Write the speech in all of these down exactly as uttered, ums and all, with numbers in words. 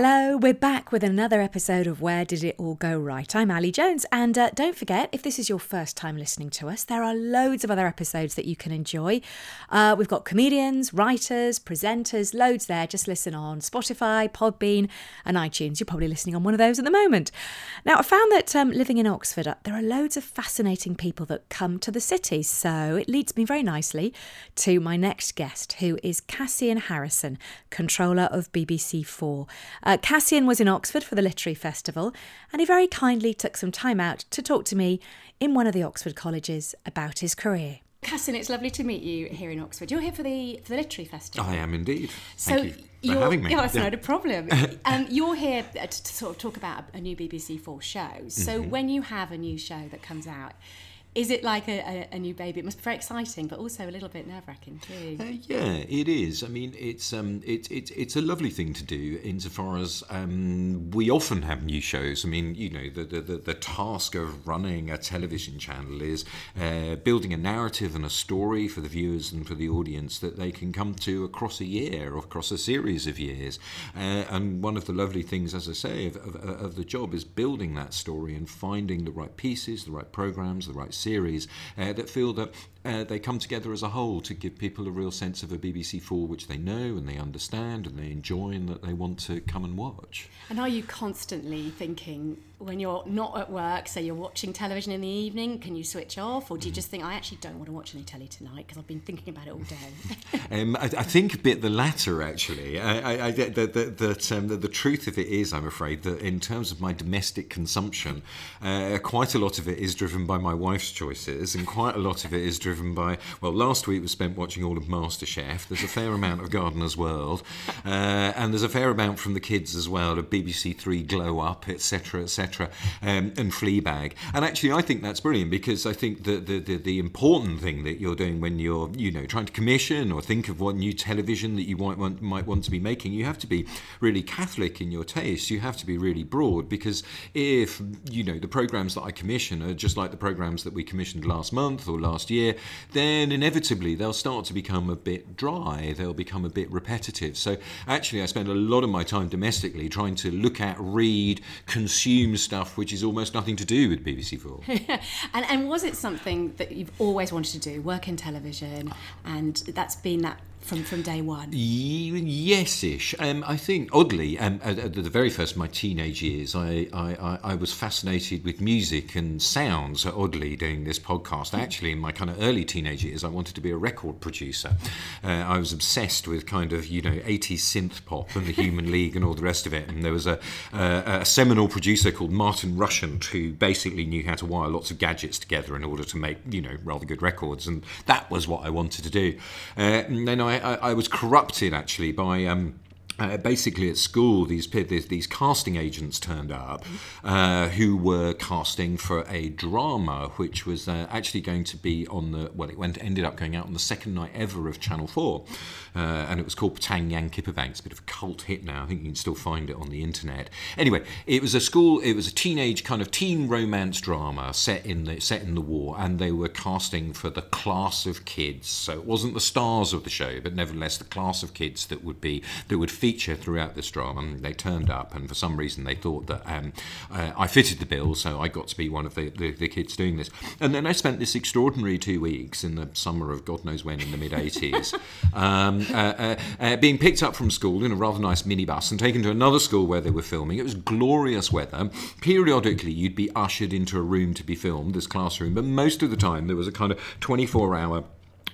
Hello, we're back with another episode of Where Did It All Go Right? I'm Ali Jones, and uh, don't forget, if this is your first time listening to us, there are loads of other episodes that you can enjoy. Uh, we've got comedians, writers, presenters, loads there. Just listen on Spotify, Podbean and iTunes. You're probably listening on one of those at the moment. Now, I found that um, living in Oxford, uh, there are loads of fascinating people that come to the city, so it leads me very nicely to my next guest, who is Cassian Harrison, controller of B B C four. Uh, Cassian was in Oxford for the Literary Festival, and he very kindly took some time out to talk to me in one of the Oxford colleges about his career. Cassian, it's lovely to meet you here in Oxford. You're here for the for the Literary Festival. I am indeed. Thank so you you're, for having me. Yeah, that's yeah. not a problem. um, you're here to, to sort of talk about a new B B C four show. So mm-hmm. when you have a new show that comes out, is it like a, a, a new baby? It must be very exciting, but also a little bit nerve-wracking too. Uh, yeah, it is. I mean, it's um, it's it's it's a lovely thing to do. Insofar as um, we often have new shows. I mean, you know, the the, the, the task of running a television channel is uh, building a narrative and a story for the viewers and for the audience that they can come to across a year or across a series of years. Uh, and one of the lovely things, as I say, of, of, of the job is building that story and finding the right pieces, the right programs, the right series. series uh, that feel that uh, they come together as a whole to give people a real sense of a B B C four which they know and they understand and they enjoy and that they want to come and watch. And are you constantly thinking, when you're not at work, say you're watching television in the evening, can you switch off? Or do you just think, I actually don't want to watch any telly tonight because I've been thinking about it all day? um, I, I think a bit the latter, actually. I, I, I, that, that, that, um, that the truth of it is, I'm afraid, that in terms of my domestic consumption, uh, quite a lot of it is driven by my wife's choices, and quite a lot of it is driven by, well, last week was spent watching all of MasterChef. There's a fair amount of Gardener's World, uh, and there's a fair amount from the kids as well, of B B C Three, Glow Up, et cetera, et cetera. Um, and Fleabag. And actually, I think that's brilliant, because I think the, the, the, the important thing that you're doing when you're, you know, trying to commission or think of what new television that you might want, might want to be making, you have to be really Catholic in your taste. You have to be really broad, because if, you know, the programmes that I commission are just like the programmes that we commissioned last month or last year, then inevitably they'll start to become a bit dry. They'll become a bit repetitive. So actually, I spend a lot of my time domestically trying to look at, read, consume stuff which is almost nothing to do with B B C four. and, and was it something that you've always wanted to do, work in television, and that's been that From from day one? Yes-ish. Um, I think, oddly, um, at, at the very first of my teenage years, I, I, I was fascinated with music and sounds, oddly, doing this podcast. Actually, in my kind of early teenage years, I wanted to be a record producer. Uh, I was obsessed with kind of, you know, eighties synth pop and the Human League and all the rest of it. And there was a, a, a seminal producer called Martin Rushent who basically knew how to wire lots of gadgets together in order to make, you know, rather good records. And that was what I wanted to do. Uh, and then I I, I was corrupted, actually, by... Um Uh, basically, at school, these these casting agents turned up uh, who were casting for a drama, which was uh, actually going to be on the well, it went ended up going out on the second night ever of Channel Four, uh, and it was called Tang Yan Kipperbanks, a bit of a cult hit now. I think you can still find it on the internet. Anyway, it was a school, it was a teenage kind of teen romance drama set in the set in the war, and they were casting for the class of kids. So it wasn't the stars of the show, but nevertheless, the class of kids that would be that would feature throughout this drama. And they turned up, and for some reason they thought that um, uh, I fitted the bill, so I got to be one of the, the, the kids doing this. And then I spent this extraordinary two weeks in the summer of God knows when in the mid-eighties, um, uh, uh, uh, being picked up from school in a rather nice minibus and taken to another school where they were filming. It was glorious weather. Periodically you'd be ushered into a room to be filmed, this classroom, but most of the time there was a kind of twenty-four hour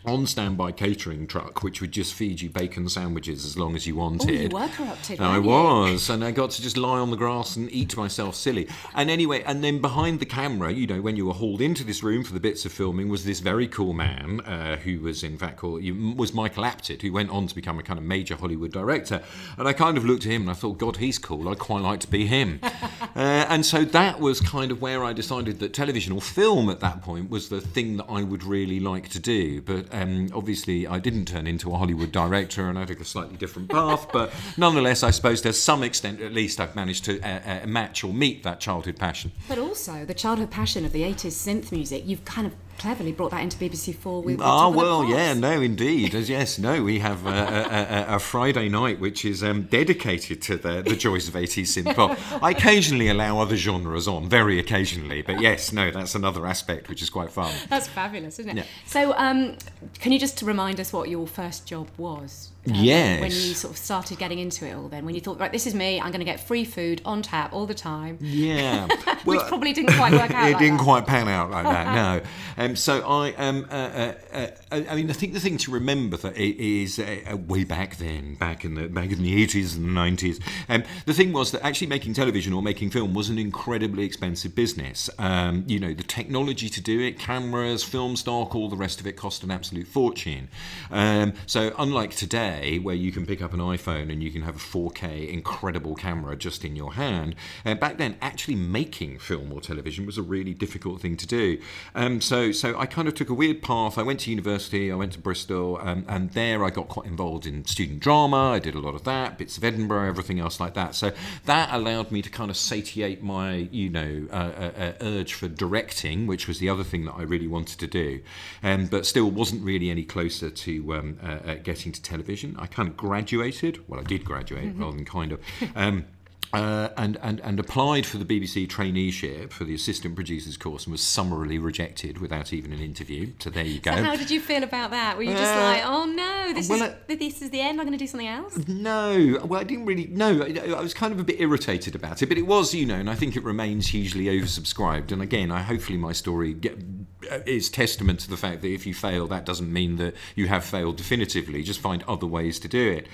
on standby catering truck, which would just feed you bacon sandwiches as long as you wanted. Oh, you were corrupted, weren't you? I was, and I got to just lie on the grass and eat myself silly. And anyway, and then behind the camera, you know, when you were hauled into this room for the bits of filming, was this very cool man uh, who was in fact called was Michael Apted, who went on to become a kind of major Hollywood director. And I kind of looked at him and I thought, God, he's cool. I'd quite like to be him. uh, and so that was kind of where I decided that television or film at that point was the thing that I would really like to do, but. Um, obviously, I didn't turn into a Hollywood director, and I took a slightly different path. But nonetheless, I suppose to some extent, at least, I've managed to uh, uh, match or meet that childhood passion. But also, the childhood passion of the eighties synth music, you've kind of cleverly brought that into B B C four. We, ah, well, yeah, no, indeed. Yes, no, we have a, a, a Friday night which is um, dedicated to the, the joys of eighties synth pop. I occasionally allow other genres on, very occasionally, but yes, no, that's another aspect which is quite fun. That's fabulous, isn't it? Yeah. So um, can you just remind us what your first job was? Um, yes. When you sort of started getting into it all then, when you thought, right, this is me, I'm going to get free food on tap all the time. Yeah. Which well, probably didn't quite work out. It like didn't that. quite pan out like that, no. Um, so I, um, uh, uh, uh, I mean, I think the thing to remember that is uh, way back then, back in the back in the eighties and the nineties, um, the thing was that actually making television or making film was an incredibly expensive business. Um, you know, the technology to do it, cameras, film stock, all the rest of it cost an absolute fortune. Um, so unlike today, where you can pick up an iPhone and you can have a four K incredible camera just in your hand. Uh, back then, actually making film or television was a really difficult thing to do. Um, so so I kind of took a weird path. I went to university, I went to Bristol, um, and there I got quite involved in student drama. I did a lot of that, bits of Edinburgh, everything else like that. So that allowed me to kind of satiate my, you know, uh, uh, urge for directing, which was the other thing that I really wanted to do, um, but still wasn't really any closer to um, uh, uh, getting to television. I kind of graduated, well I did graduate mm-hmm. rather than kind of, um, uh, and, and, and applied for the B B C traineeship for the assistant producers course and was summarily rejected without even an interview, so there you go. So how did you feel about that? Were you uh, just like, oh no, this, well, is, I, this is the end, I'm going to do something else? No, well I didn't really, no, I, I was kind of a bit irritated about it, but it was, you know, and I think it remains hugely oversubscribed, and again, I hopefully my story get, is testament to the fact that if you fail, that doesn't mean that you have failed definitively. Just find other ways to do it.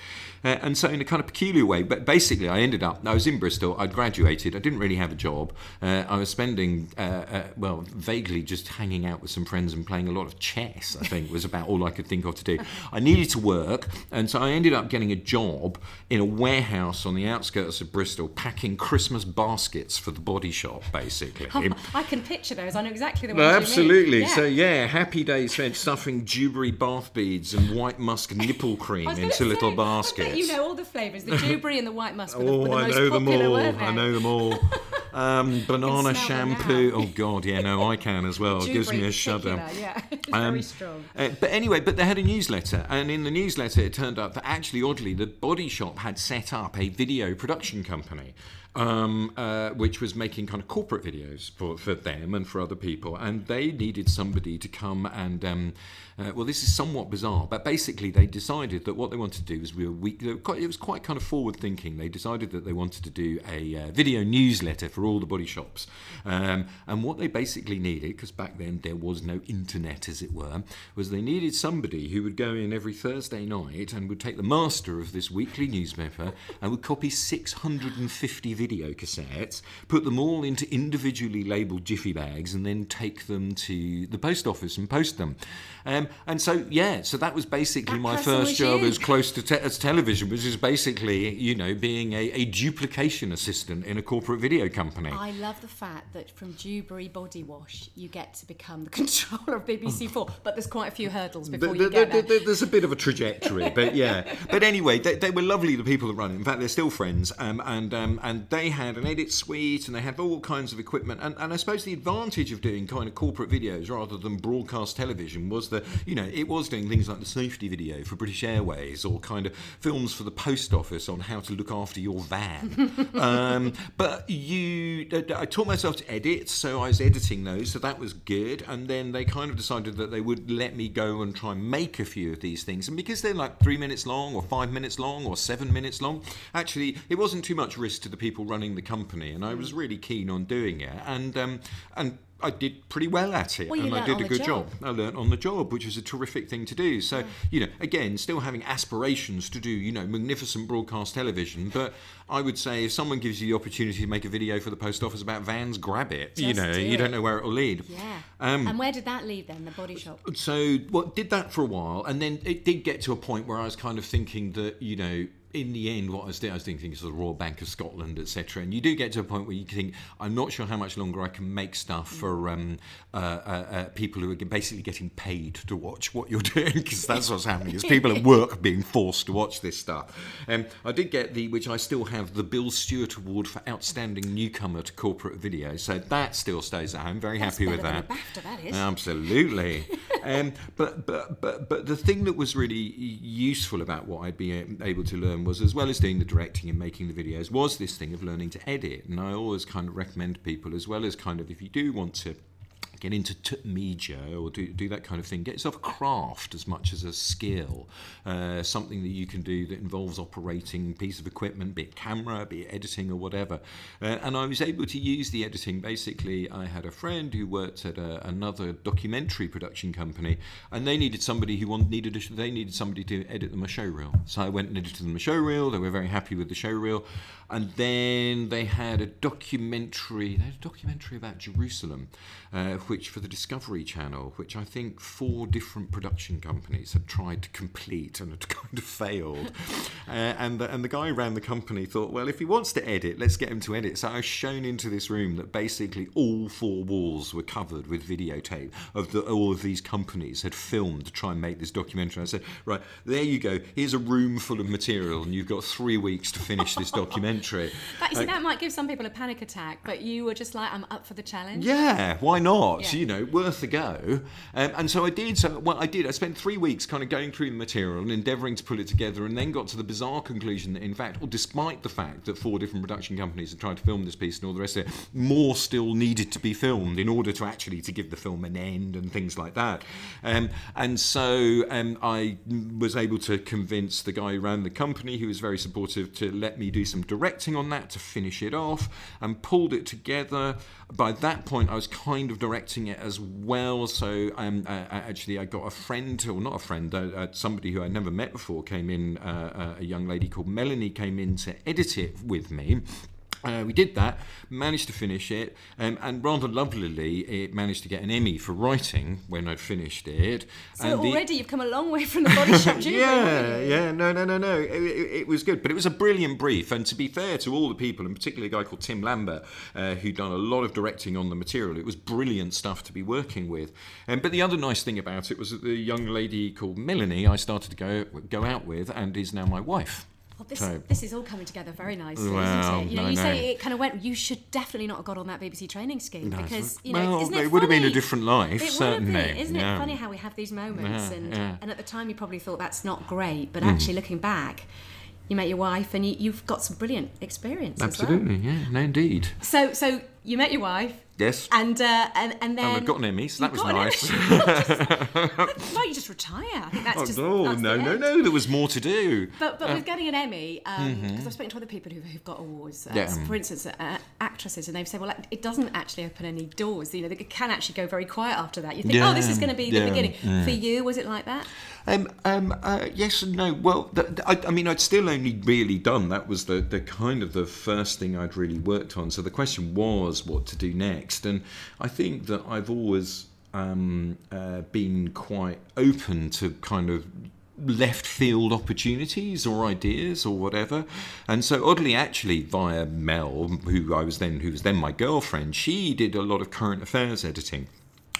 Uh, and so in a kind of peculiar way, but basically I ended up, I was in Bristol, I'd graduated, I didn't really have a job. Uh, I was spending, uh, uh, well, vaguely just hanging out with some friends and playing a lot of chess, I think, was about all I could think of to do. I needed to work, and so I ended up getting a job in a warehouse on the outskirts of Bristol, packing Christmas baskets for the Body Shop, basically. Oh, I can picture those, I know exactly the ones well, you absolutely. mean. Absolutely. Yeah. So yeah, happy days spent stuffing Dewberry bath beads and white musk nipple cream into say, little baskets. I bet you know all the flavours. The Dewberry and the white musk were the, oh, were the most popular. Oh, I know them all. I know them all. Um, banana shampoo. Oh God, yeah, no, I can as well. It gives me a shudder. Yeah, um, very strong. Uh, but anyway, but they had a newsletter, and in the newsletter, it turned out that actually, oddly, the Body Shop had set up a video production company. Um, uh, which was making kind of corporate videos for, for them and for other people, and they needed somebody to come and um, uh, well, this is somewhat bizarre, but basically they decided that what they wanted to do was we were weak, it was quite kind of forward thinking. They decided that they wanted to do a uh, video newsletter for all the body shops, um, and what they basically needed, because back then there was no internet as it were, was they needed somebody who would go in every Thursday night and would take the master of this weekly newspaper and would copy six hundred fifty videos video cassettes, put them all into individually labelled jiffy bags, and then take them to the post office and post them. Um, and so, yeah, so that was basically that my first job you. as close to te- as television, which is basically, you know, being a, a duplication assistant in a corporate video company. I love the fact that from Dewberry Body Wash, you get to become the controller of B B C four, but there's quite a few hurdles before the, the, you get the, there. The, there's a bit of a trajectory, but yeah. But anyway, they, they were lovely, the people that run it. In fact, they're still friends, um, and um, and they had an edit suite and they had all kinds of equipment, and, and I suppose the advantage of doing kind of corporate videos rather than broadcast television was that, you know, it was doing things like the safety video for British Airways or kind of films for the post office on how to look after your van. um, but you I taught myself to edit, so I was editing those, so that was good, and then they kind of decided that they would let me go and try and make a few of these things, and because they're like three minutes long or five minutes long or seven minutes long, actually it wasn't too much risk to the people running the company, and I was really keen on doing it, and um, and I did pretty well at it, well, and I did a good job. job. I learnt on the job, which is a terrific thing to do. So, yeah. you know, again, still having aspirations to do, you know, magnificent broadcast television, but I would say if someone gives you the opportunity to make a video for the post office about vans, grab it. Just you know, do you it. don't know where it'll lead. Yeah. Um, and where did that lead then, the Body Shop? So, well, did that for a while, and then it did get to a point where I was kind of thinking that, you know, in the end, what I was doing, I was doing things with the Royal Bank of Scotland, et cetera. And you do get to a point where you think, I'm not sure how much longer I can make stuff for um, uh, uh, uh, people who are basically getting paid to watch what you're doing, because that's what's happening, is people at work being forced to watch this stuff. Um, I did get the, which I still have, the Bill Stewart Award for Outstanding Newcomer to Corporate Video. So that still stays at home. Very that's happy with that. BAFTA, that is. Absolutely. um, but, but, but, but the thing that was really useful about what I'd been able to learn was, as well as doing the directing and making the videos, was this thing of learning to edit. And I always kind of recommend people, as well as kind of, if you do want to get into t- media or do, do that kind of thing, get yourself a craft as much as a skill, uh, something that you can do that involves operating a piece of equipment, be it camera, be it editing or whatever. Uh, and I was able to use the editing. Basically, I had a friend who worked at a, another documentary production company, and they needed somebody who wanted, needed a, they needed somebody to edit them a showreel. So I went and edited them a showreel. They were very happy with the showreel. And then they had a documentary, they had a documentary about Jerusalem, uh, which for the Discovery Channel, which I think four different production companies had tried to complete and had kind of failed. uh, and, the, and the guy who ran the company thought, well, if he wants to edit, let's get him to edit. So I was shown into this room that basically all four walls were covered with videotape of the, all of these companies had filmed to try and make this documentary. I said, right, there you go. Here's a room full of material and you've got three weeks to finish this documentary. That, you see, uh, that might give some people a panic attack, but you were just like, I'm up for the challenge. Yeah, why not? Yeah. You know, worth a go. Um, and so I did. So what I did, I spent three weeks kind of going through the material and endeavouring to pull it together, and then got to the bizarre conclusion that, in fact, or despite the fact that four different production companies had tried to film this piece and all the rest of it, more still needed to be filmed in order to actually to give the film an end and things like that. Um, and so um, I was able to convince the guy who ran the company, who was very supportive, to let me do some directing on that to finish it off, and pulled it together. By that point, I was kind of directing it as well. So um, uh, actually I got a friend, or not a friend, uh, uh, somebody who I'd never met before came in, uh, uh, a young lady called Melanie came in to edit it with me. Uh, we did that, managed to finish it, um, and rather lovelily, it managed to get an Emmy for writing when I'd finished it. So and already the... you've come a long way from the Body Shop, June. Yeah, yeah, no, no, no, no. It, it, it was good, but it was a brilliant brief. And to be fair to all the people, and particularly a guy called Tim Lambert, uh, who'd done a lot of directing on the material, it was brilliant stuff to be working with. Um, but the other nice thing about it was that the young lady called Melanie, I started to go go out with, and is now my wife. Oh, this, so, this is all coming together very nicely, well, isn't it? You know, no, you no. say it kind of went, you should definitely not have got on that B B C training scheme, no, because, you know, well, isn't it funny? It would have been a different life, it certainly. Would have been. Isn't yeah. it funny how we have these moments? Yeah, and, yeah. and at the time you probably thought that's not great, but mm. actually looking back, you met your wife and you, you've got some brilliant experience. Absolutely, as well. yeah, no, indeed. So, so you met your wife. Yes. And uh, and and then. And we've got an Emmy, so that was nice. just, why don't you just retire? I think that's oh, just. Oh no, no, no, no! There was more to do. But but uh, with getting an Emmy, because um, mm-hmm. I've spoken to other people who've, who've got awards, uh, yeah. for instance, uh, actresses, and they've said, well, it doesn't actually open any doors. You know, it can actually go very quiet after that. You think, yeah. oh, this is going to be the yeah. beginning. Yeah. For you, was it like that? Um, um, uh, yes and no. Well, th- th- I, I mean, I'd still only really done. That was the, the kind of the first thing I'd really worked on. So the question was, what to do next? And I think that I've always um, uh, been quite open to kind of left field opportunities or ideas or whatever. And so oddly, actually, via Mel, who I was then, who was then my girlfriend, she did a lot of current affairs editing.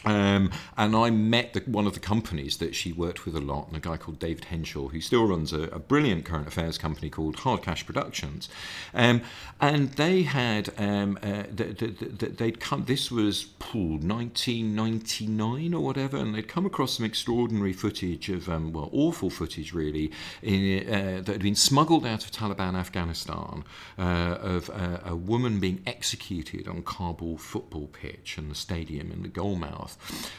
Um, and I met the, one of the companies that she worked with a lot, and a guy called David Henshaw, who still runs a, a brilliant current affairs company called Hard Cash Productions. Um, and they had, um, uh, th- th- th- they'd come, this was pooh, nineteen ninety-nine or whatever, and they'd come across some extraordinary footage of, um, well, awful footage really, in, uh, that had been smuggled out of Taliban Afghanistan, uh, of uh, a woman being executed on Kabul football pitch and the stadium in the goalmouth.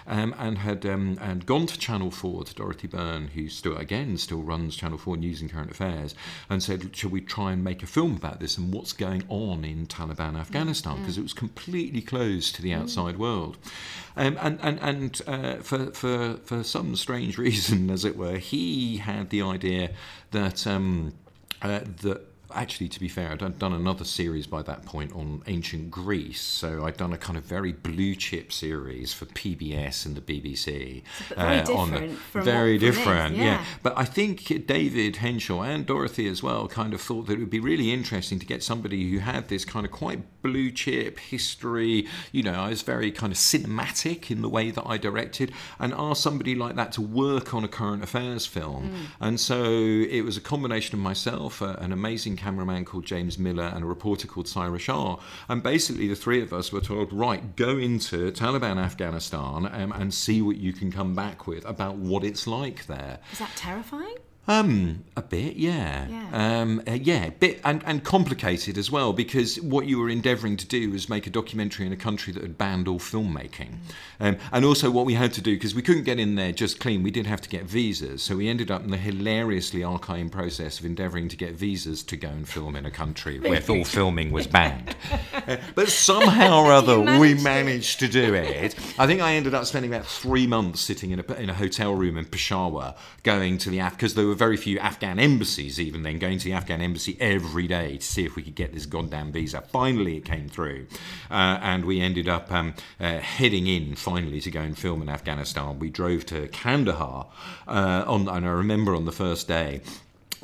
Um, and had um, and gone to Channel Four, to Dorothy Byrne, who still again still runs Channel Four News and Current Affairs, and said, "Shall we try and make a film about this and what's going on in Taliban Afghanistan?" Because mm-hmm. it was completely closed to the outside mm-hmm. world, um, and and and uh, for for for some strange reason, as it were, he had the idea that um, uh, that. actually, to be fair, I'd done another series by that point on ancient Greece. So I'd done a kind of very blue chip series for P B S and the B B C. But very uh, different. On the, from very different, yeah. yeah. But I think David Henshaw and Dorothy as well kind of thought that it would be really interesting to get somebody who had this kind of quite blue chip history. You know, I was very kind of cinematic in the way that I directed, and asked somebody like that to work on a current affairs film. Mm. And so it was a combination of myself, uh, an amazing cameraman called James Miller, and a reporter called Syra Shah. And basically the three of us were told, right, go into Taliban Afghanistan um, and see what you can come back with about what it's like there. Is that terrifying? Um, a bit, yeah. Yeah, um, uh, yeah, a bit, and, and complicated as well, because what you were endeavouring to do was make a documentary in a country that had banned all filmmaking. Um, and also what we had to do, because we couldn't get in there just clean, we did have to get visas, so we ended up in the hilariously archiving process of endeavouring to get visas to go and film in a country where all filming was banned. uh, but somehow or other, managed we managed to do it. I think I ended up spending about three months sitting in a, in a hotel room in Peshawar, going to the Af, because there were very few Afghan embassies even then, going to the Afghan embassy every day to see if we could get this goddamn visa. Finally it came through, uh, and we ended up um, uh, heading in finally to go and film in Afghanistan. We drove to Kandahar uh, on, and I remember on the first day,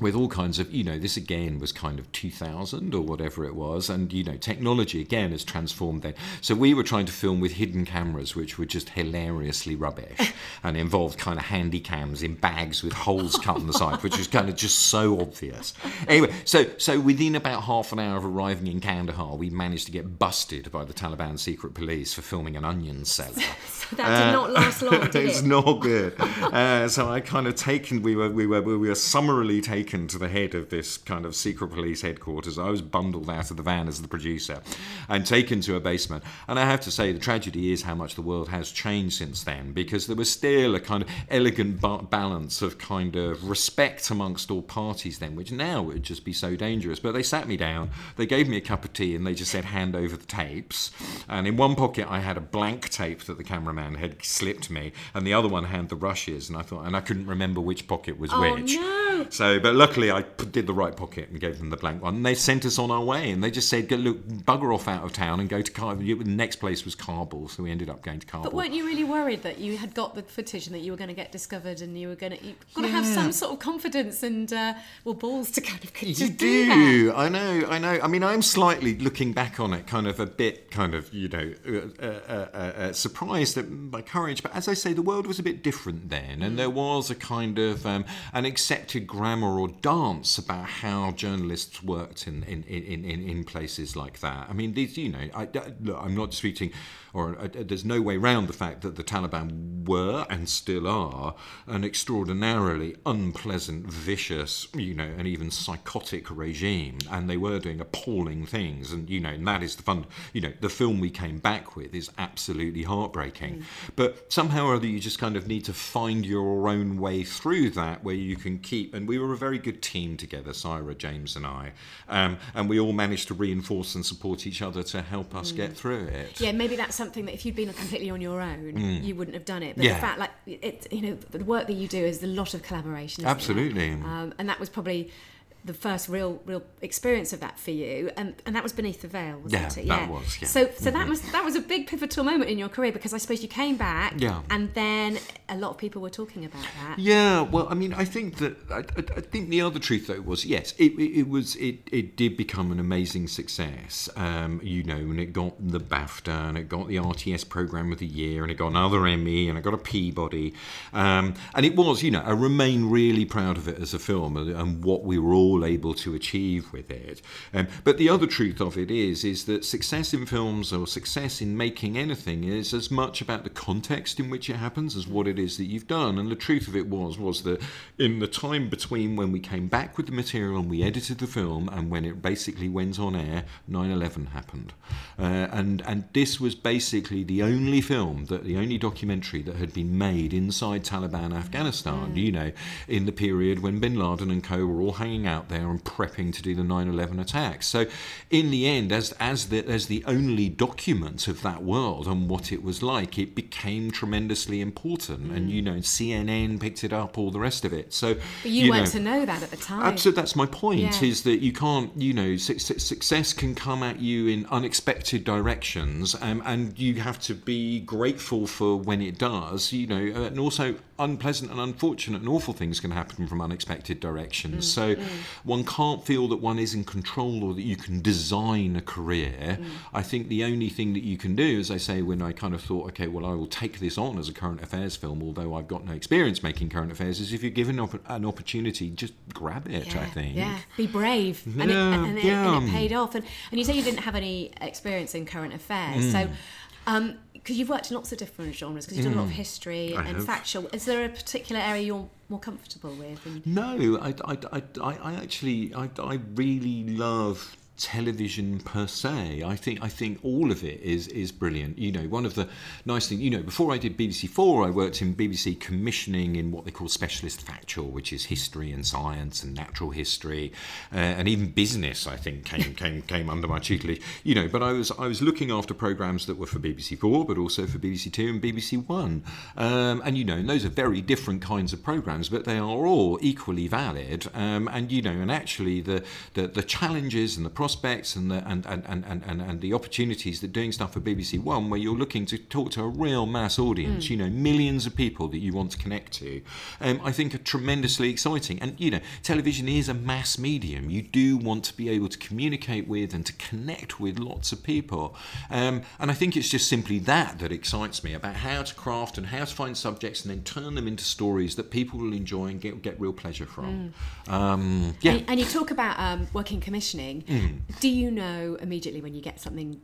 with all kinds of, you know, this again was kind of two thousand or whatever it was, and, you know, technology again has transformed then. So we were trying to film with hidden cameras, which were just hilariously rubbish and involved kind of handy cams in bags with holes cut on the side, which was kind of just so obvious. Anyway, so so within about half an hour of arriving in Kandahar, we managed to get busted by the Taliban secret police for filming an onion cellar. So that uh, did not last long, did it's it? It's not good. Uh, so I kind of taken, we were, we were, we were summarily taken to the head of this kind of secret police headquarters. I was bundled out of the van as the producer and taken to a basement. And I have to say, the tragedy is how much the world has changed since then, because there was still a kind of elegant ba- balance of kind of respect amongst all parties then, which now would just be so dangerous. But they sat me down, they gave me a cup of tea, and they just said, hand over the tapes. And in one pocket I had a blank tape that the cameraman had slipped me, and the other one had the rushes, and I thought, and I couldn't remember which pocket was oh, which. No. So, but luckily, I did the right pocket and gave them the blank one. And they sent us on our way, and they just said, look, bugger off out of town and go to Kabul. The next place was Kabul, so we ended up going to Kabul. But weren't you really worried that you had got the footage and that you were going to get discovered, and you were going to... You've got yeah. to have some sort of confidence and, uh, well, balls to kind of... Just you do. do I know, I know. I mean, I'm slightly, looking back on it, kind of a bit, kind of, you know, uh, uh, uh, uh, surprised at my courage. But as I say, the world was a bit different then, and there was a kind of um, an accepted grammar or dance about how journalists worked in in, in, in, in places like that. I mean, these, you know, I, I, look, I'm not disputing, or I, there's no way around the fact that the Taliban were and still are an extraordinarily unpleasant, vicious, you know, and even psychotic regime, and they were doing appalling things. And you know, and that is the fun. You know, the film we came back with is absolutely heartbreaking. Mm. But somehow or other, you just kind of need to find your own way through that, where you can keep. And we were a very very good team together, Syra, James and I, um, and we all managed to reinforce and support each other to help us mm. get through it. Yeah, maybe that's something that if you'd been completely on your own, mm. you wouldn't have done it. But yeah. the fact, like, it, you know, the work that you do is a lot of collaboration. Absolutely. Um, and that was probably the first real, real experience of that for you, and and that was Beneath the Veil, wasn't yeah, it? Yeah, that was. Yeah. So, so that was that was a big pivotal moment in your career, because I suppose you came back, yeah. and then a lot of people were talking about that. Yeah, well, I mean, I think that I, I think the other truth though was yes, it it, it was it, it did become an amazing success, um, you know, and it got the BAFTA, and it got the R T S Programme of the Year, and it got another Emmy, and it got a Peabody, um, and it was, you know, I remain really proud of it as a film, and, and what we were all. all able to achieve with it. Um, but the other truth of it is, is that success in films or success in making anything is as much about the context in which it happens as what it is that you've done. And the truth of it was, was that in the time between when we came back with the material and we edited the film and when it basically went on air, nine eleven happened. Uh, and, and this was basically the only film, that the only documentary that had been made inside Taliban Afghanistan, mm. you know, in the period when bin Laden and co were all hanging out out there and prepping to do the nine eleven attack. So in the end, as as the, as the only document of that world and what it was like, it became tremendously important. Mm. And, you know, C N N picked it up, all the rest of it. So But you, you weren't know, to know that at the time. Absolutely, that's my point, yeah. is that you can't, you know, su- su- success can come at you in unexpected directions, um, and you have to be grateful for when it does, you know, and also unpleasant and unfortunate and awful things can happen from unexpected directions. Mm, so mm. one can't feel that one is in control or that you can design a career. Mm. I think the only thing that you can do, as I say, when I kind of thought, okay, well, I will take this on as a current affairs film, although I've got no experience making current affairs, is if you're given an opportunity, just grab it, yeah, I think. Yeah, be brave. Yeah, and, it, and, it, yeah. and it paid off. And, and you say you didn't have any experience in current affairs. Mm. So... Um, because you've worked in lots of different genres, because you've done mm. a lot of history I and have. factual. Is there a particular area you're more comfortable with? And- no, I, I, I, I actually, I, I really love television per se. I think I think all of it is is brilliant. You know, one of the nice things, you know, before I did B B C four, I worked in B B C commissioning in what they call specialist factual, which is history and science and natural history, uh, and even business, I think, came came came under my tutelage. You know, but I was I was looking after programmes that were for B B C four, but also for B B C Two and B B C One, um, and you know, and those are very different kinds of programmes, but they are all equally valid. Um, and you know, and actually, the the, the challenges and the problems prospects and the and, and, and, and, and the opportunities that doing stuff for B B C One, where you're looking to talk to a real mass audience, mm. you know, millions of people that you want to connect to, um, I think are tremendously exciting. And, you know, television is a mass medium. You do want to be able to communicate with and to connect with lots of people. Um, and I think it's just simply that that excites me, about how to craft and how to find subjects and then turn them into stories that people will enjoy and get, get real pleasure from. Mm. Um, yeah. And, and you talk about um, working commissioning. Mm. Do you know immediately when you get something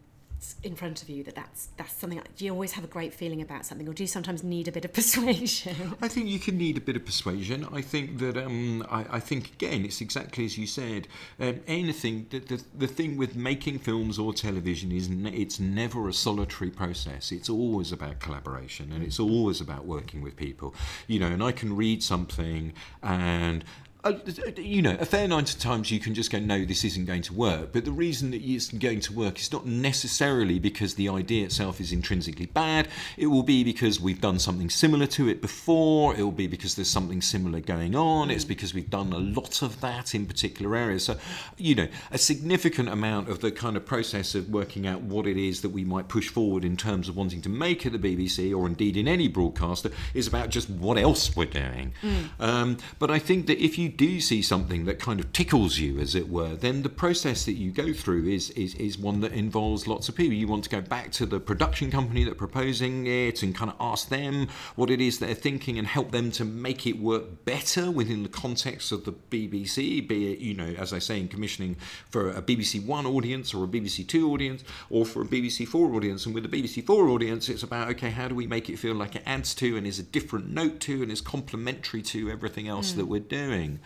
in front of you that that's that's something? Do you always have a great feeling about something, or do you sometimes need a bit of persuasion? I think you can need a bit of persuasion. I think that um, I, I think again it's exactly as you said. Um, anything the, the the thing with making films or television is ne- it's never a solitary process. It's always about collaboration, and it's always about working with people. You know, and I can read something and. Uh, you know, a fair amount of times you can just go, no, this isn't going to work. But the reason that it's going to work is not necessarily because the idea itself is intrinsically bad. It will be because we've done something similar to it before. It will be because there's something similar going on. It's because we've done a lot of that in particular areas. So, you know, a significant amount of the kind of process of working out what it is that we might push forward in terms of wanting to make at the B B C, or indeed in any broadcaster, is about just what else we're doing. Mm. Um, but I think that if you do see something that kind of tickles you, as it were, then the process that you go through is, is is one that involves lots of people. You want to go back to the production company that are proposing it and kind of ask them what it is they're thinking and help them to make it work better within the context of the B B C, be it, you know, as I say, in commissioning for a B B C One audience or a B B C Two audience or for a B B C Four audience. And with the B B C Four audience, it's about, okay, how do we make it feel like it adds to and is a different note to and is complementary to everything else mm. that we're doing.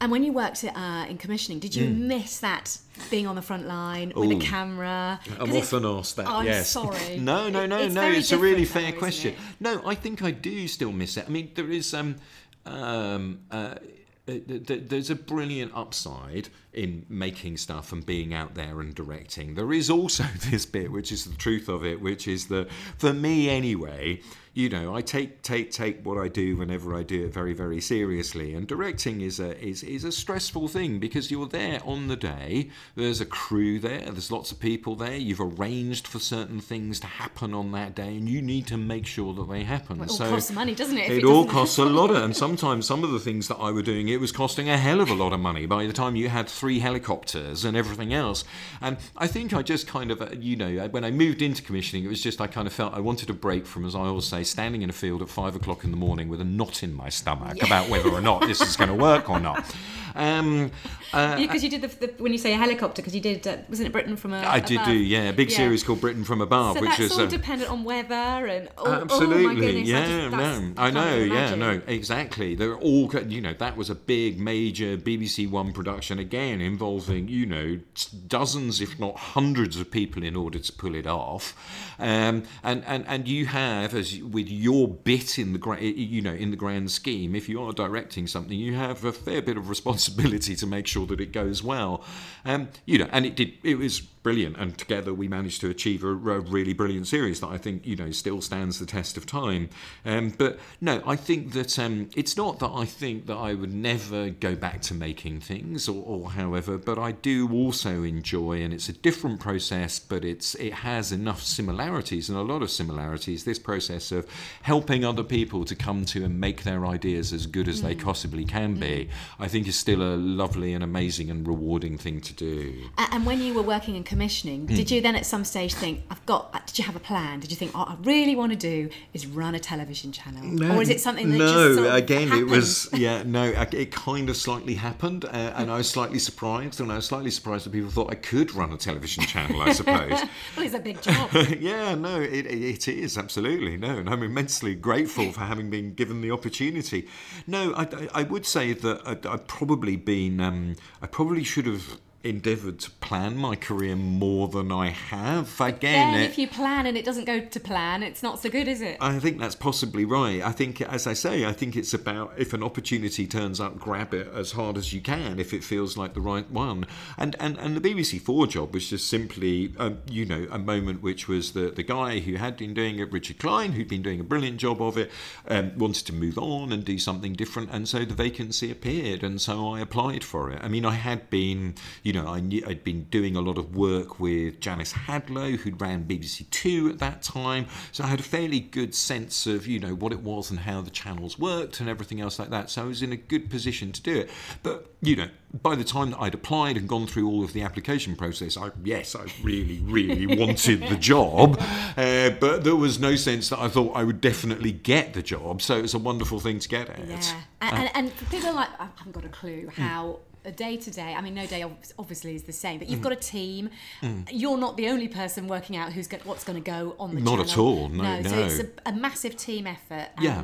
And when you worked uh, in commissioning, did you mm. miss that being on the front line with Ooh. a camera? I'm often asked that, oh, yes. I'm sorry. no, no, no, it's no. It's a really fair though, question. No, I think I do still miss it. I mean, there is... um, um, uh, There's a brilliant upside in making stuff and being out there and directing. There is also this bit, which is the truth of it, which is that, for me anyway, you know, I take take take what I do whenever I do it very, very seriously. And directing is a is is a stressful thing, because you're there on the day. There's a crew there. There's lots of people there. You've arranged for certain things to happen on that day, and you need to make sure that they happen. Well, it all so costs money, doesn't it? It, it all costs a lot, of, and sometimes some of the things that I were doing, it It was costing a hell of a lot of money by the time you had three helicopters and everything else. And I think I just kind of, you know, when I moved into commissioning, it was just I kind of felt I wanted a break from, as I always say, standing in a field at five o'clock in the morning with a knot in my stomach yeah. about whether or not this is going to work or not. Um, uh, because you did the, the when you say a helicopter, because you did uh, wasn't it Britain from a I did above? do yeah a big yeah. series called Britain from Above, so which that's is all um, dependent on weather and all, absolutely oh my goodness, yeah I just, no I know yeah no exactly they're all you know that was a big major B B C One production again. campaign involving, you know, dozens, if not hundreds of people in order to pull it off. Um, and, and, and you have, as with your bit in the gra- you know, in the grand scheme, if you are directing something, you have a fair bit of responsibility to make sure that it goes well. Um, you know, and it did, it was brilliant. And together we managed to achieve a, a really brilliant series that I think, you know, still stands the test of time. Um, but no, I think that um, it's not that I think that I would never go back to making things or, or however, but I do also enjoy, and it's a different process, but it's it has enough similarities and a lot of similarities, this process of helping other people to come to and make their ideas as good as mm. they possibly can mm. be, I think is still a lovely and amazing and rewarding thing to do. And when you were working in commissioning, mm. did you then at some stage think, I've got, did you have a plan? Did you think, oh, I really want to do is run a television channel? No, or is it something that no, just sort of again, happened? It was, yeah, no, it kind of slightly happened, uh, and I was slightly surprised, and I was slightly surprised that people thought I could run a television channel, I suppose. Well, it's a big job. Yeah, no, it, it is, absolutely, no, and I'm immensely grateful for having been given the opportunity. No, I, I would say that I'd, I'd probably been, um, I probably should have endeavoured to plan my career more than I have. Again, then if you plan and it doesn't go to plan, it's not so good, is it? I think that's possibly right. I think, as I say, I think it's about if an opportunity turns up, grab it as hard as you can if it feels like the right one. And and, and the B B C four job was just simply, um, you know, a moment which was the, the guy who had been doing it, Richard Klein, who'd been doing a brilliant job of it, um, wanted to move on and do something different, and so the vacancy appeared, and so I applied for it. I mean, I had been... You know, I knew, I'd been doing a lot of work with Janice Hadlow, who ran B B C Two at that time. So I had a fairly good sense of, you know, what it was and how the channels worked and everything else like that. So I was in a good position to do it. But, you know, by the time that I'd applied and gone through all of the application process, I, yes, I really, really wanted the job. Uh, but there was no sense that I thought I would definitely get the job. So it was a wonderful thing to get at. Yeah. And, uh, and, and people are like, I haven't got a clue how... A day-to-day, I mean, no day obviously is the same, but you've mm. got a team. Mm. You're not the only person working out who's got, what's going to go on the channel. Not at all, no, no. no. So it's a, a massive team effort and yeah.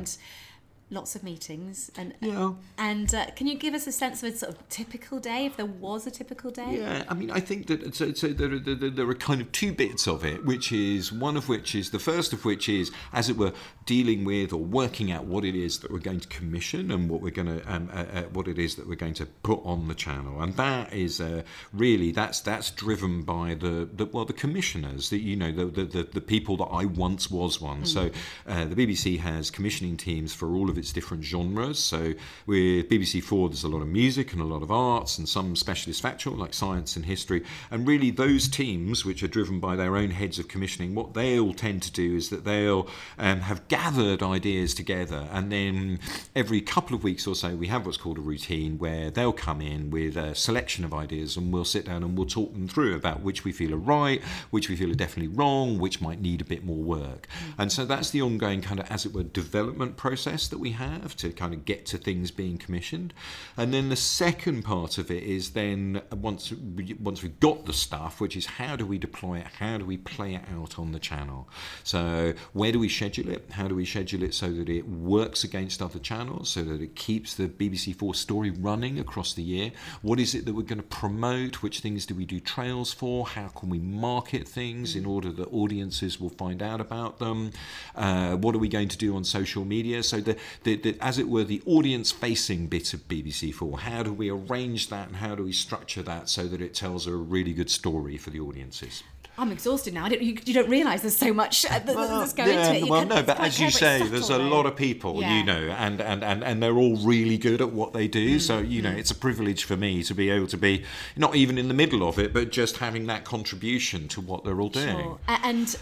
lots of meetings. And yeah. and uh, can you give us a sense of a sort of typical day, if there was a typical day? Yeah, I mean, I think that so, so there, there, there are kind of two bits of it, which is, one of which is, the first of which is, as it were, dealing with or working out what it is that we're going to commission and what we're going to um, uh, uh, what it is that we're going to put on the channel, and that is uh, really that's that's driven by the, the well the commissioners, the, you know the, the the people that I once was one. Mm. So uh, the B B C has commissioning teams for all of its different genres. So with B B C four, there's a lot of music and a lot of arts and some specialist factual like science and history. And really, those teams, which are driven by their own heads of commissioning, what they'll tend to do is that they'll um, have gathered ideas together, and then every couple of weeks or so we have what's called a routine where they'll come in with a selection of ideas, and we'll sit down and we'll talk them through about which we feel are right, which we feel are definitely wrong, which might need a bit more work. And so that's the ongoing kind of, as it were, development process that we have to kind of get to things being commissioned. And then the second part of it is then once, we, once we've got the stuff, which is how do we deploy it, how do we play it out on the channel? So where do we schedule it? How How do we schedule it so that it works against other channels, so that it keeps the B B C four story running across the year? What is it that we're going to promote? Which things do we do trails for? How can we market things in order that audiences will find out about them? Uh, what are we going to do on social media? So the, the, the as it were, the audience-facing bit of B B C four, how do we arrange that and how do we structure that so that it tells a really good story for the audiences? I'm exhausted now. I don't, you, you don't realise there's so much that, well, that's going yeah, into it. You well, can, no, but as you say, subtle, there's a though. lot of people, yeah. you know, and, and, and, and they're all really good at what they do. Mm. So, you know, mm. it's a privilege for me to be able to be not even in the middle of it, but just having that contribution to what they're all doing. Sure. And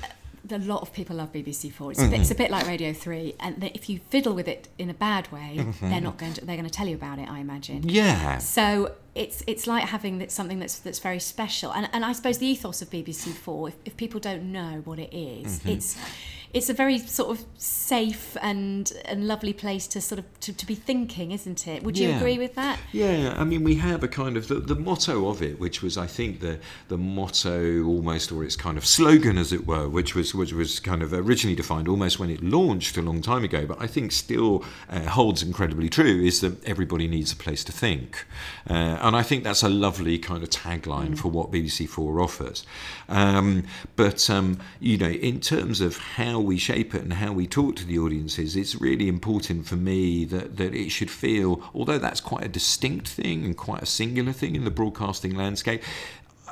a lot of people love B B C four. It's, mm-hmm. a bit, it's a bit like Radio Three, and if you fiddle with it in a bad way, mm-hmm. they're not going to, they're going to tell you about it, I imagine. Yeah. So... It's it's like having something that's that's very special, and and I suppose the ethos of B B C four, if, if people don't know what it is, mm-hmm. it's it's a very sort of safe and and lovely place to sort of to, to be thinking, isn't it? Would you yeah. agree with that? Yeah, I mean, we have a kind of the, the motto of it, which was, I think, the the motto almost, or its kind of slogan, as it were, which was which was kind of originally defined almost when it launched a long time ago, but I think still uh, holds incredibly true, is that everybody needs a place to think, uh, and I think that's a lovely kind of tagline mm. for what B B C four offers. Um, but um, you know, in terms of how we shape it and how we talk to the audiences, it's really important for me that, that it should feel, although that's quite a distinct thing and quite a singular thing in the broadcasting landscape,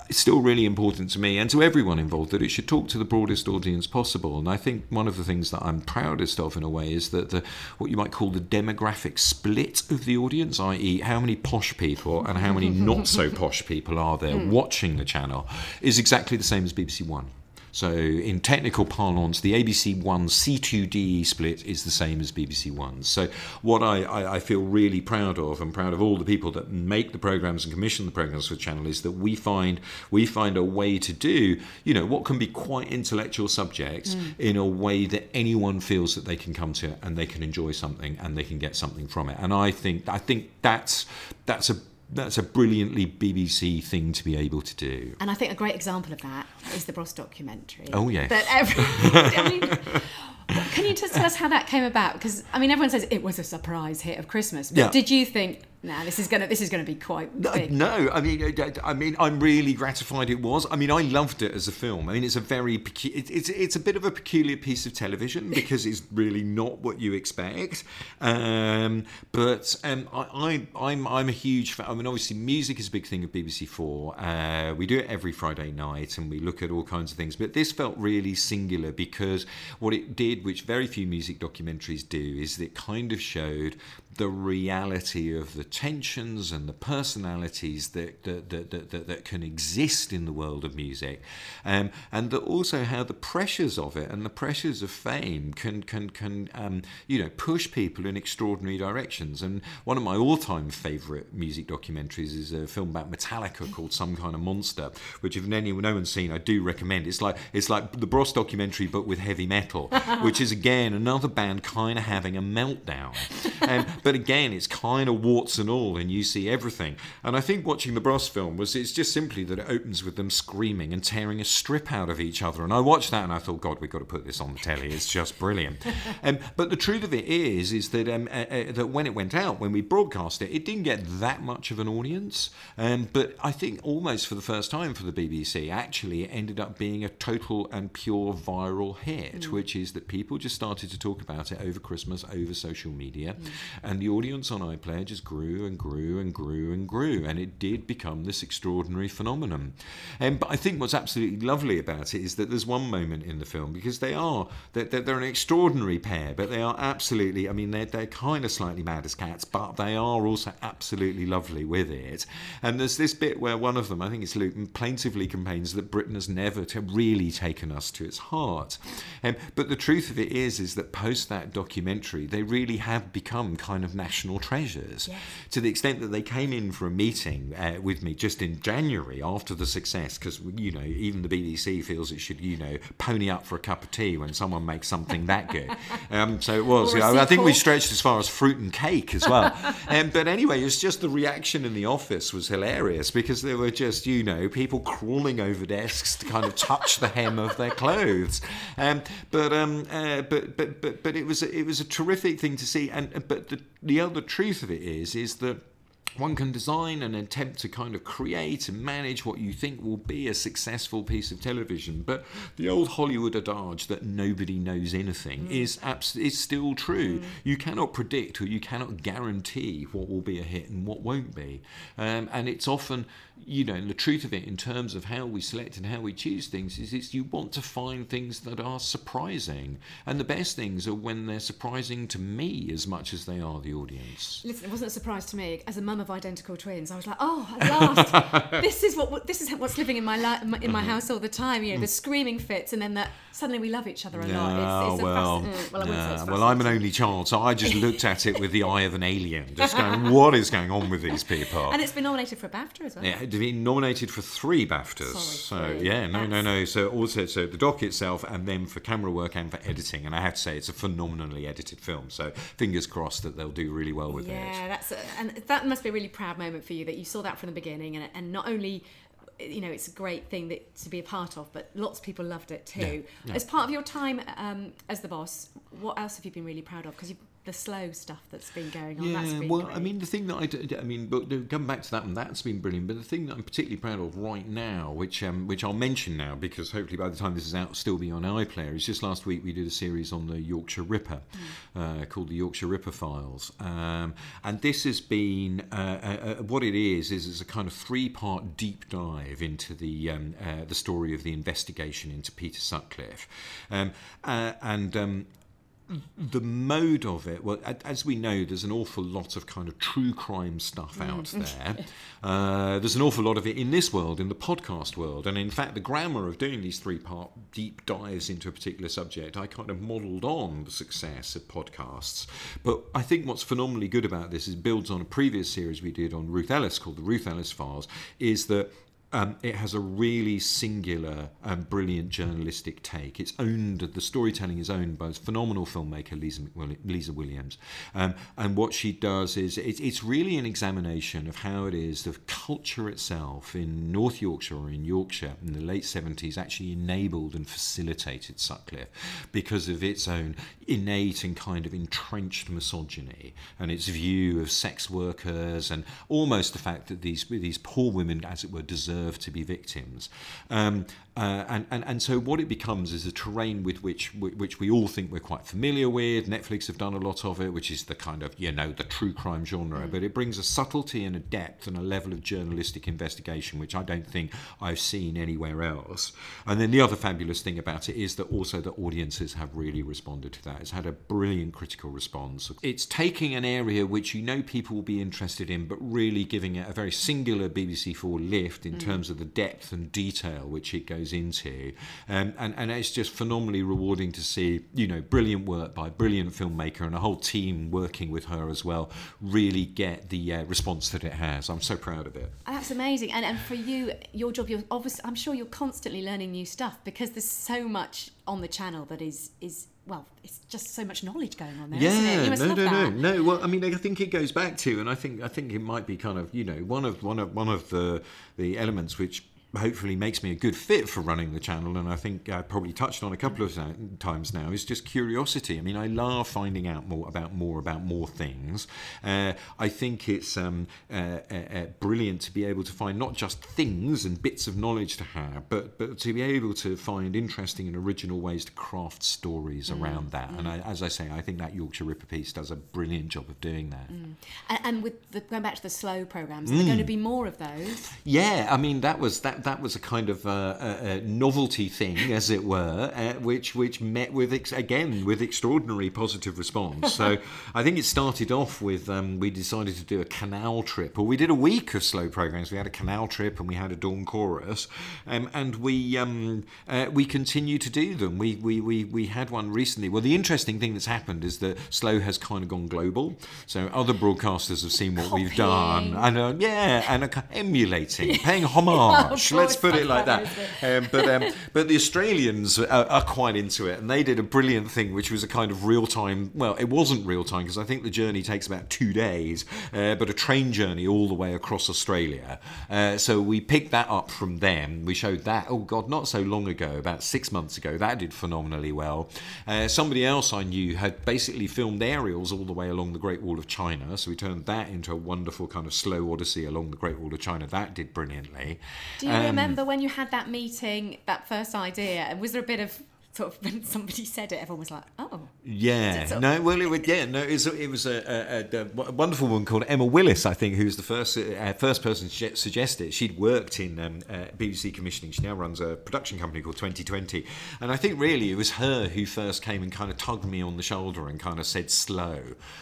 it's still really important to me and to everyone involved that it should talk to the broadest audience possible. And I think one of the things that I'm proudest of, in a way, is that the what you might call the demographic split of the audience, that is how many posh people and how many not so posh people are there mm. watching the channel, is exactly the same as B B C One. So in technical parlance, the A B C One C two D split is the same as B B C One. So what I, I, I feel really proud of, and proud of all the people that make the programmes and commission the programmes for the channel, is that we find we find a way to do, you know, what can be quite intellectual subjects mm. in a way that anyone feels that they can come to it and they can enjoy something and they can get something from it. And I think I think that's that's a That's a brilliantly B B C thing to be able to do. And I think a great example of that is the Bros documentary. Oh, yes. That every, I mean, can you just tell us how that came about? Because, I mean, everyone says it was a surprise hit of Christmas. Yeah. Did you think... No, this is gonna this is gonna be quite big. No, I mean, I mean, I'm really gratified it was. I mean, I loved it as a film. I mean, it's a very pecu- it's, it's it's a bit of a peculiar piece of television because it's really not what you expect. Um, but um, I, I I'm I'm a huge fan. I mean, obviously, music is a big thing at B B C Four. Uh, we do it every Friday night, and we look at all kinds of things. But this felt really singular because what it did, which very few music documentaries do, is it kind of showed the reality of the tensions and the personalities that that, that, that, that that can exist in the world of music, um, and that also how the pressures of it and the pressures of fame can can can um, you know, push people in extraordinary directions. And one of my all-time favourite music documentaries is a film about Metallica called Some Kind of Monster, which if anyone no one's seen, I do recommend. It's like it's like the Bros documentary but with heavy metal, which is again another band kind of having a meltdown, um, but again it's kind of warts and all, and you see everything. And I think watching the Bros film was, it's just simply that it opens with them screaming and tearing a strip out of each other, and I watched that and I thought, God, we've got to put this on the telly, it's just brilliant. um, but the truth of it is is that um, uh, uh, that when it went out, when we broadcast it, it didn't get that much of an audience, um, but I think almost for the first time for the B B C, actually it ended up being a total and pure viral hit, mm. which is that people just started to talk about it over Christmas, over social media, mm. and the audience on iPlayer just grew and grew and grew and grew, and it did become this extraordinary phenomenon. Um, but I think what's absolutely lovely about it is that there's one moment in the film, because they are they're, they're an extraordinary pair, but they are absolutely, I mean, they're, they're kind of slightly mad as cats, but they are also absolutely lovely with it. And there's this bit where one of them, I think it's Luke, plaintively complains that Britain has never t- really taken us to its heart. Um, but the truth of it is is that post that documentary, they really have become kind of national treasures. Yes. To the extent that they came in for a meeting uh, with me just in January after the success, because, you know, even the B B C feels it should, you know, pony up for a cup of tea when someone makes something that good. Um, so it was. You know, I think we stretched as far as fruit and cake as well. um, but anyway, it's just the reaction in the office was hilarious, because there were just, you know, people crawling over desks to kind of touch the hem of their clothes. Um, but, um, uh, but but but but it was it was a terrific thing to see. And but the, the other truth of it is is that one can design and attempt to kind of create and manage what you think will be a successful piece of television, but the old Hollywood adage that nobody knows anything mm. is abs- is still true. Mm. You cannot predict or you cannot guarantee what will be a hit and what won't be. Um, and it's often, you know, the truth of it in terms of how we select and how we choose things is it's you want to find things that are surprising. And the best things are when they're surprising to me as much as they are the audience. Listen, it wasn't a surprise to me. As a mum of identical twins. I was like, oh, at last, this is what this is what's living in my li- in my house all the time. You know, the screaming fits, and then that suddenly we love each other a lot. It's, it's well, a fasc- well, I wouldn't say it's fascinating. Well, I'm an only child, so I just looked at it with the eye of an alien, just going, what is going on with these people? And it's been nominated for a BAFTA as well. Yeah, it's been nominated for three BAFTAs. Sorry, so three. yeah, no, That's... no, no. So also, so the doc itself, and then for camera work and for editing, and I have to say, it's a phenomenally edited film. So fingers crossed that they'll do really well with yeah, it. Yeah, that's a, and that must be a really proud moment for you that you saw that from the beginning, and and not only, you know, it's a great thing that, to be a part of, but lots of people loved it too. Yeah, yeah. As part of your time um, as the boss, what else have you been really proud of? Because the slow stuff that's been going on, yeah, that's been well, great. I mean, the thing that I, do, I mean, but come back to that, and that's been brilliant. But the thing that I'm particularly proud of right now, which um, which I'll mention now, because hopefully by the time this is out, it'll still be on iPlayer, is just last week we did a series on the Yorkshire Ripper, mm. uh, called the Yorkshire Ripper Files, um, and this has been uh, uh, what it is is it's a kind of three-part deep dive into the um, uh, the story of the investigation into Peter Sutcliffe, um, uh, and. Um, The mode of it, well, as we know, there's an awful lot of kind of true crime stuff out there. Uh, there's an awful lot of it in this world, in the podcast world. And in fact, the grammar of doing these three-part deep dives into a particular subject, I kind of modelled on the success of podcasts. But I think what's phenomenally good about this is it builds on a previous series we did on Ruth Ellis called The Ruth Ellis Files, is that Um, it has a really singular and brilliant journalistic take. It's owned, the storytelling is owned by this phenomenal filmmaker, Lisa, McWilli- Lisa Williams. Um, and what she does is, it, it's really an examination of how it is the culture itself in North Yorkshire or in Yorkshire in the late seventies actually enabled and facilitated Sutcliffe because of its own innate and kind of entrenched misogyny and its view of sex workers and almost the fact that these, these poor women, as it were, deserve to be victims, um, uh, and, and and so what it becomes is a terrain with which which we all think we're quite familiar with. Netflix have done a lot of it, which is the kind of, you know, the true crime genre, mm. but it brings a subtlety and a depth and a level of journalistic investigation which I don't think I've seen anywhere else. And then the other fabulous thing about it is that also the audiences have really responded to that. It's had a brilliant critical response. It's taking an area which you know people will be interested in, but really giving it a very singular B B C four lift in mm. terms In terms of the depth and detail which it goes into, um, and, and it's just phenomenally rewarding to see, you know, brilliant work by a brilliant filmmaker and a whole team working with her as well really get the uh, response that it has. I'm so proud of it. That's amazing. And and for you, your job, you're obviously, I'm sure you're constantly learning new stuff because there's so much on the channel that is is well, it's just so much knowledge going on there, yeah, isn't it? You must no, love no, that. no, no. Well, I mean, I think it goes back to, and I think I think it might be kind of, you know, one of one of one of the the elements which hopefully makes me a good fit for running the channel, and I think I probably touched on a couple of times now, is just curiosity. I mean, I love finding out more about more about more things. Uh, I think it's um, uh, uh, brilliant to be able to find not just things and bits of knowledge to have, but but to be able to find interesting and original ways to craft stories mm. around that. Mm. And I, as I say, I think that Yorkshire Ripper piece does a brilliant job of doing that. Mm. And, and with the, going back to the slow programmes, mm. are there going to be more of those? Yeah, I mean, that was... that. That was a kind of uh, a novelty thing, as it were, uh, which which met with ex- again with extraordinary positive response. So I think it started off with um, we decided to do a canal trip, or we did a week of slow programs. We had a canal trip and we had a dawn chorus, um, and we um, uh, we continue to do them. We, we we we had one recently. Well, the interesting thing that's happened is that slow has kind of gone global. So other broadcasters have seen what Copying. we've done, and uh, yeah, and uh, emulating, paying homage. Let's put it like that. Um, but um, but the Australians are, are quite into it, and they did a brilliant thing, which was a kind of real-time... Well, it wasn't real-time, because I think the journey takes about two days, uh, but a train journey all the way across Australia. Uh, so we picked that up from them. We showed that, oh, God, not so long ago, about six months ago. That did phenomenally well. Uh, somebody else I knew had basically filmed aerials all the way along the Great Wall of China, so we turned that into a wonderful kind of slow odyssey along the Great Wall of China. That did brilliantly. Do you um, remember when you had that meeting, that first idea, and was there a bit of sort of when somebody said it, everyone was like, oh. Yeah, no, well, it was, yeah, no, it was, it was a, a, a wonderful woman called Emma Willis, I think, who's the first uh, first person to suggest it. She'd worked in um, uh, B B C commissioning. She now runs a production company called twenty twenty. And I think really it was her who first came and kind of tugged me on the shoulder and kind of said slow.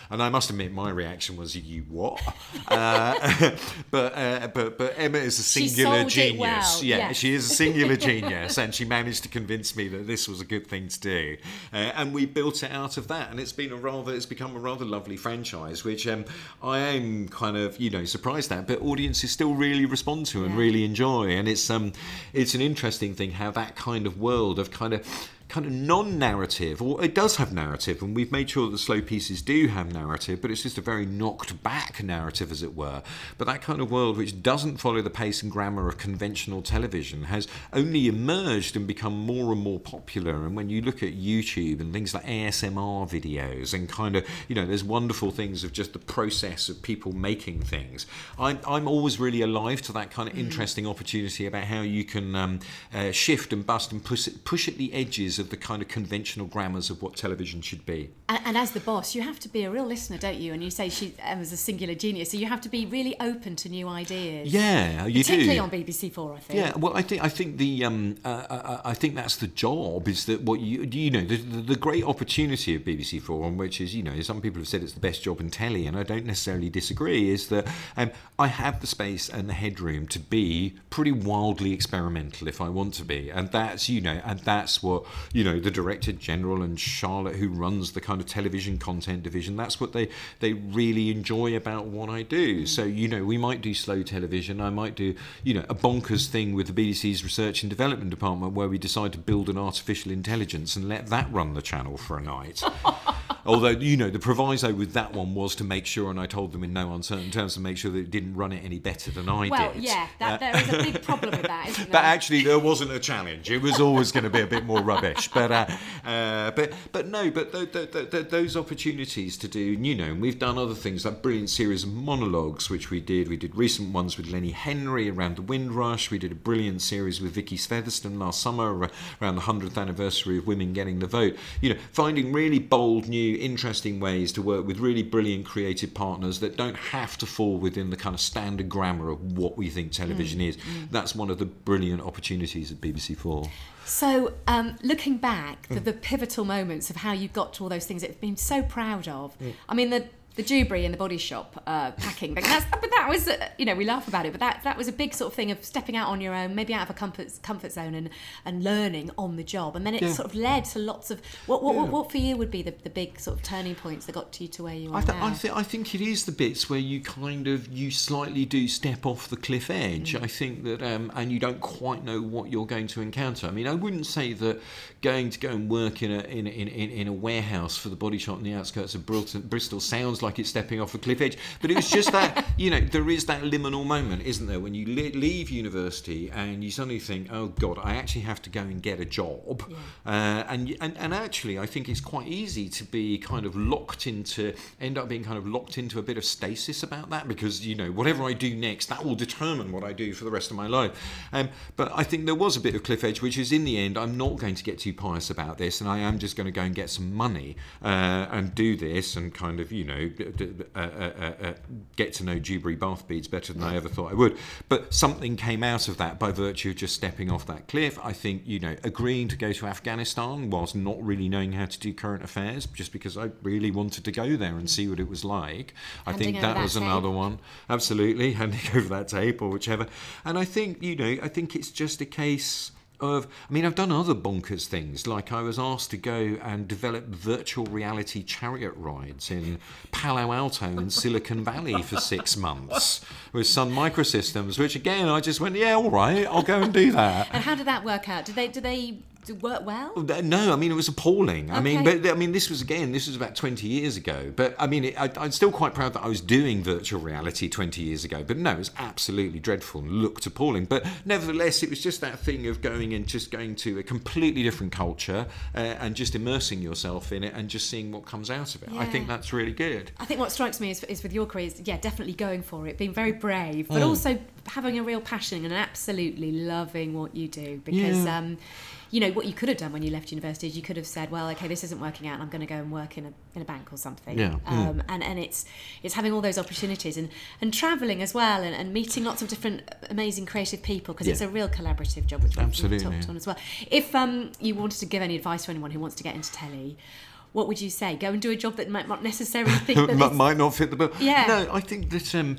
And I must admit, my reaction was, you what? uh, but, uh, but but Emma is a singular she genius. Well. Yeah, yeah, she is a singular genius. And she managed to convince me that this was a good thing to do. Uh, and we built it out of that, and it's been a rather it's become a rather lovely franchise, which um, I am kind of you know surprised at, but audiences still really respond to and yeah. really enjoy. And it's um it's an interesting thing how that kind of world of kind of kind of non-narrative, or it does have narrative, and we've made sure the slow pieces do have narrative, but it's just a very knocked back narrative, as it were. But that kind of world which doesn't follow the pace and grammar of conventional television has only emerged and become more and more popular. And when you look at YouTube and things like A S M R videos and kind of, you know, there's wonderful things of just the process of people making things. I'm, I'm always really alive to that kind of interesting opportunity about how you can um, uh, shift and bust and push, push at the edges of the kind of conventional grammars of what television should be. And, and as the boss, you have to be a real listener, don't you? And you say she was a singular genius, so you have to be really open to new ideas. Yeah, you particularly do. Particularly on B B C four, I think. Yeah, well, I think I think the um, uh, I think that's the job. Is that what you you know the, the, the great opportunity of B B C four, and which is you know some people have said it's the best job in telly, and I don't necessarily disagree. Is that um, I have the space and the headroom to be pretty wildly experimental if I want to be, and that's you know and that's what. You know, the Director General and Charlotte, who runs the kind of television content division, that's what they, they really enjoy about what I do. So, you know, we might do slow television. I might do, you know, a bonkers thing with the B B C's Research and Development Department where we decide to build an artificial intelligence and let that run the channel for a night. Although, you know, the proviso with that one was to make sure, and I told them in no uncertain terms, to make sure that it didn't run it any better than I well, did. Well, yeah, that, uh, there is a big problem with that, isn't there? But actually, there wasn't a challenge. It was always going to be a bit more rubbish. But uh, uh, but but no, but th- th- th- th- those opportunities to do, you know, and we've done other things, like brilliant series of monologues, which we did. We did recent ones with Lenny Henry around the Windrush. We did a brilliant series with Vicky Svetherston last summer around the hundredth anniversary of women getting the vote. You know, finding really bold new interesting ways to work with really brilliant creative partners that don't have to fall within the kind of standard grammar of what we think television mm, is. Mm. That's one of the brilliant opportunities at B B C four. So, um, looking back, the, the pivotal moments of how you got to all those things that you've been so proud of. Mm. I mean, the the Dewberry in the Body Shop uh, packing, but, that's, but that was, uh, you know, we laugh about it, but that, that was a big sort of thing of stepping out on your own, maybe out of a comfort comfort zone and, and learning on the job. And then it yeah. sort of led to lots of, what what, yeah. what, what for you would be the, the big sort of turning points that got you to where you are I th- now? I, th- I think it is the bits where you kind of, you slightly do step off the cliff edge. Mm. I think that, um, and you don't quite know what you're going to encounter. I mean, I wouldn't say that going to go and work in a, in, in, in, in a warehouse for the Body Shop in the outskirts of Bristol, Bristol sounds like like it's stepping off a cliff edge, but it was just that, you know, there is that liminal moment, isn't there, when you li- leave university and you suddenly think, oh God, I actually have to go and get a job. Yeah. uh, and, and and actually I think it's quite easy to be kind of locked into end up being kind of locked into a bit of stasis about that, because you know whatever I do next, that will determine what I do for the rest of my life. Um, but I think there was a bit of cliff edge, which is in the end, I'm not going to get too pious about this, and I am just going to go and get some money uh, and do this and kind of, you know, Uh, uh, uh, get to know Dewberry bath beads better than I ever thought I would. But something came out of that by virtue of just stepping off that cliff. I think, you know, agreeing to go to Afghanistan whilst not really knowing how to do current affairs, just because I really wanted to go there and see what it was like. I handing think that, that was tape. Another one. Absolutely, handing over that tape or whichever. And I think, you know, I think it's just a case of, I mean, I've done other bonkers things, like I was asked to go and develop virtual reality chariot rides in Palo Alto and Silicon Valley for six months with Sun Microsystems, which again I just went, yeah, all right, I'll go and do that. And how did that work out? Did they? Did they? Work well? No, I mean it was appalling. Okay. I mean, but I mean this was again, this was about twenty years ago. But I mean, it, I, I'm still quite proud that I was doing virtual reality twenty years ago. But no, it was absolutely dreadful and looked appalling. But nevertheless, it was just that thing of going and just going to a completely different culture uh, and just immersing yourself in it and just seeing what comes out of it. Yeah. I think that's really good. I think what strikes me is, is with your career, is, yeah, definitely going for it, being very brave, but mm. also having a real passion and absolutely loving what you do, because yeah. um, you know, what you could have done when you left university is you could have said, well, okay, this isn't working out, and I'm going to go and work in a in a bank or something. Yeah. Um, yeah. And, and it's it's having all those opportunities and, and travelling as well, and, and meeting lots of different amazing creative people, because yeah. it's a real collaborative job, which absolutely. We've talked on as well. If um, you wanted to give any advice to anyone who wants to get into telly, what would you say? Go and do a job that might not necessarily think that might, might not fit the bill. Yeah. No, I think that um,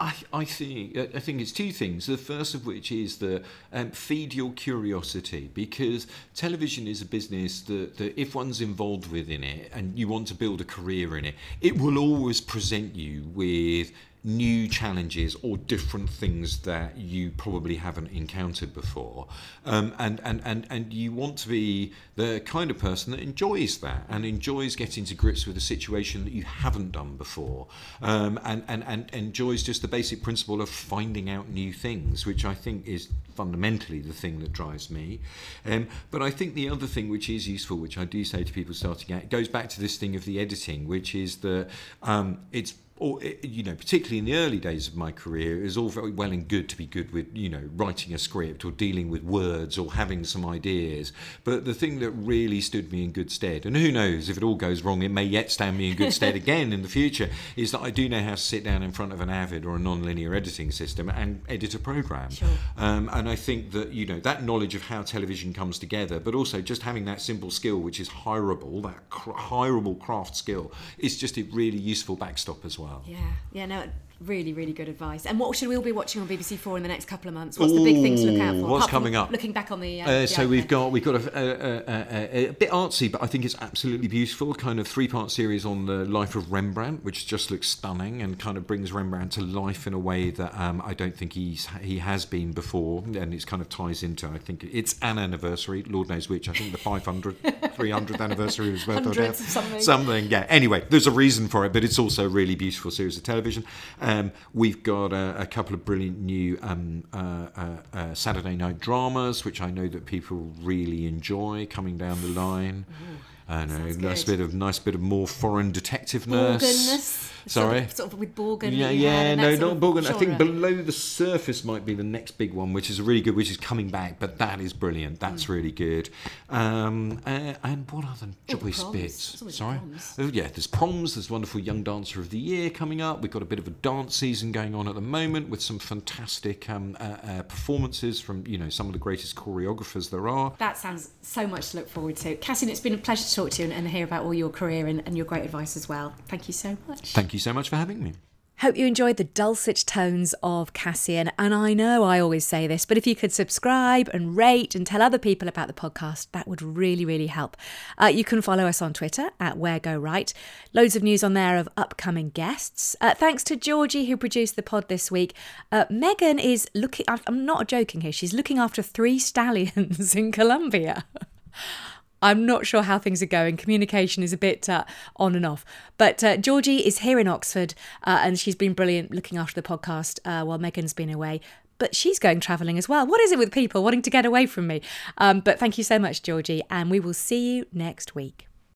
I I see. I think it's two things. The first of which is the um, feed your curiosity, because television is a business that, that if one's involved within it and you want to build a career in it, it will always present you with new challenges or different things that you probably haven't encountered before, um, and, and, and, and you want to be the kind of person that enjoys that and enjoys getting to grips with a situation that you haven't done before, um, and, and, and enjoys just the basic principle of finding out new things, which I think is fundamentally the thing that drives me. Um, but I think the other thing which is useful, which I do say to people starting out, it goes back to this thing of the editing, which is that um, it's Or, you know, particularly in the early days of my career, it was all very well and good to be good with, you know, writing a script or dealing with words or having some ideas. But the thing that really stood me in good stead, and who knows, if it all goes wrong, it may yet stand me in good stead again in the future, is that I do know how to sit down in front of an Avid or a non-linear editing system and edit a programme. Sure. Um, and I think that, you know, that knowledge of how television comes together, but also just having that simple skill, which is hireable, that cr- hireable craft skill, is just a really useful backstop as well. Yeah, yeah, no, really, really good advice. And what should we all be watching on B B C four in the next couple of months? What's Ooh, the big thing to look out for? What's coming up? Looking back on the... Uh, uh, the so iPlayer. we've got we've got a, a, a, a bit artsy, but I think it's absolutely beautiful, kind of three-part series on the life of Rembrandt, which just looks stunning and kind of brings Rembrandt to life in a way that um, I don't think he's, he has been before, and it kind of ties into, I think, it's an anniversary, Lord knows which, I think the five hundredth, three hundredth anniversary was worth of something. Something, yeah. Anyway, there's a reason for it, but it's also a really beautiful series of television. Um, Um, we've got a, a couple of brilliant new um, uh, uh, uh, Saturday night dramas, which I know that people really enjoy, coming down the line. Ooh. I know, nice bit of nice bit of more foreign detectiveness. Borgeness. Sorry, sort of, sort of with Borgen. Yeah, yeah, no, not Borgen. Genre. I think Below the Surface might be the next big one, which is really good, which is coming back. But that is brilliant. That's mm. really good. Um, uh, and what other joyous bits? Sorry, proms. Oh, yeah, there's proms. There's wonderful Young Dancer of the Year coming up. We've got a bit of a dance season going on at the moment with some fantastic um, uh, uh, performances from, you know, some of the greatest choreographers there are. That sounds so much to look forward to. Cassian, it's been a pleasure to talk to you and, and hear about all your career and, and your great advice as well. Thank you so much. Thank you so much for having me. Hope you enjoyed the dulcet tones of Cassian, and I know I always say this, but if you could subscribe and rate and tell other people about the podcast, that would really, really help. Uh, you can follow us on Twitter at Where Go Right. Loads of news on there of upcoming guests. Uh, thanks to Georgie, who produced the pod this week. Uh, Megan is looking, I'm not joking here, she's looking after three stallions in Colombia. I'm not sure how things are going. Communication is a bit uh, on and off. But uh, Georgie is here in Oxford uh, and she's been brilliant looking after the podcast uh, while Megan's been away. But she's going travelling as well. What is it with people wanting to get away from me? Um, but thank you so much, Georgie. And we will see you next week.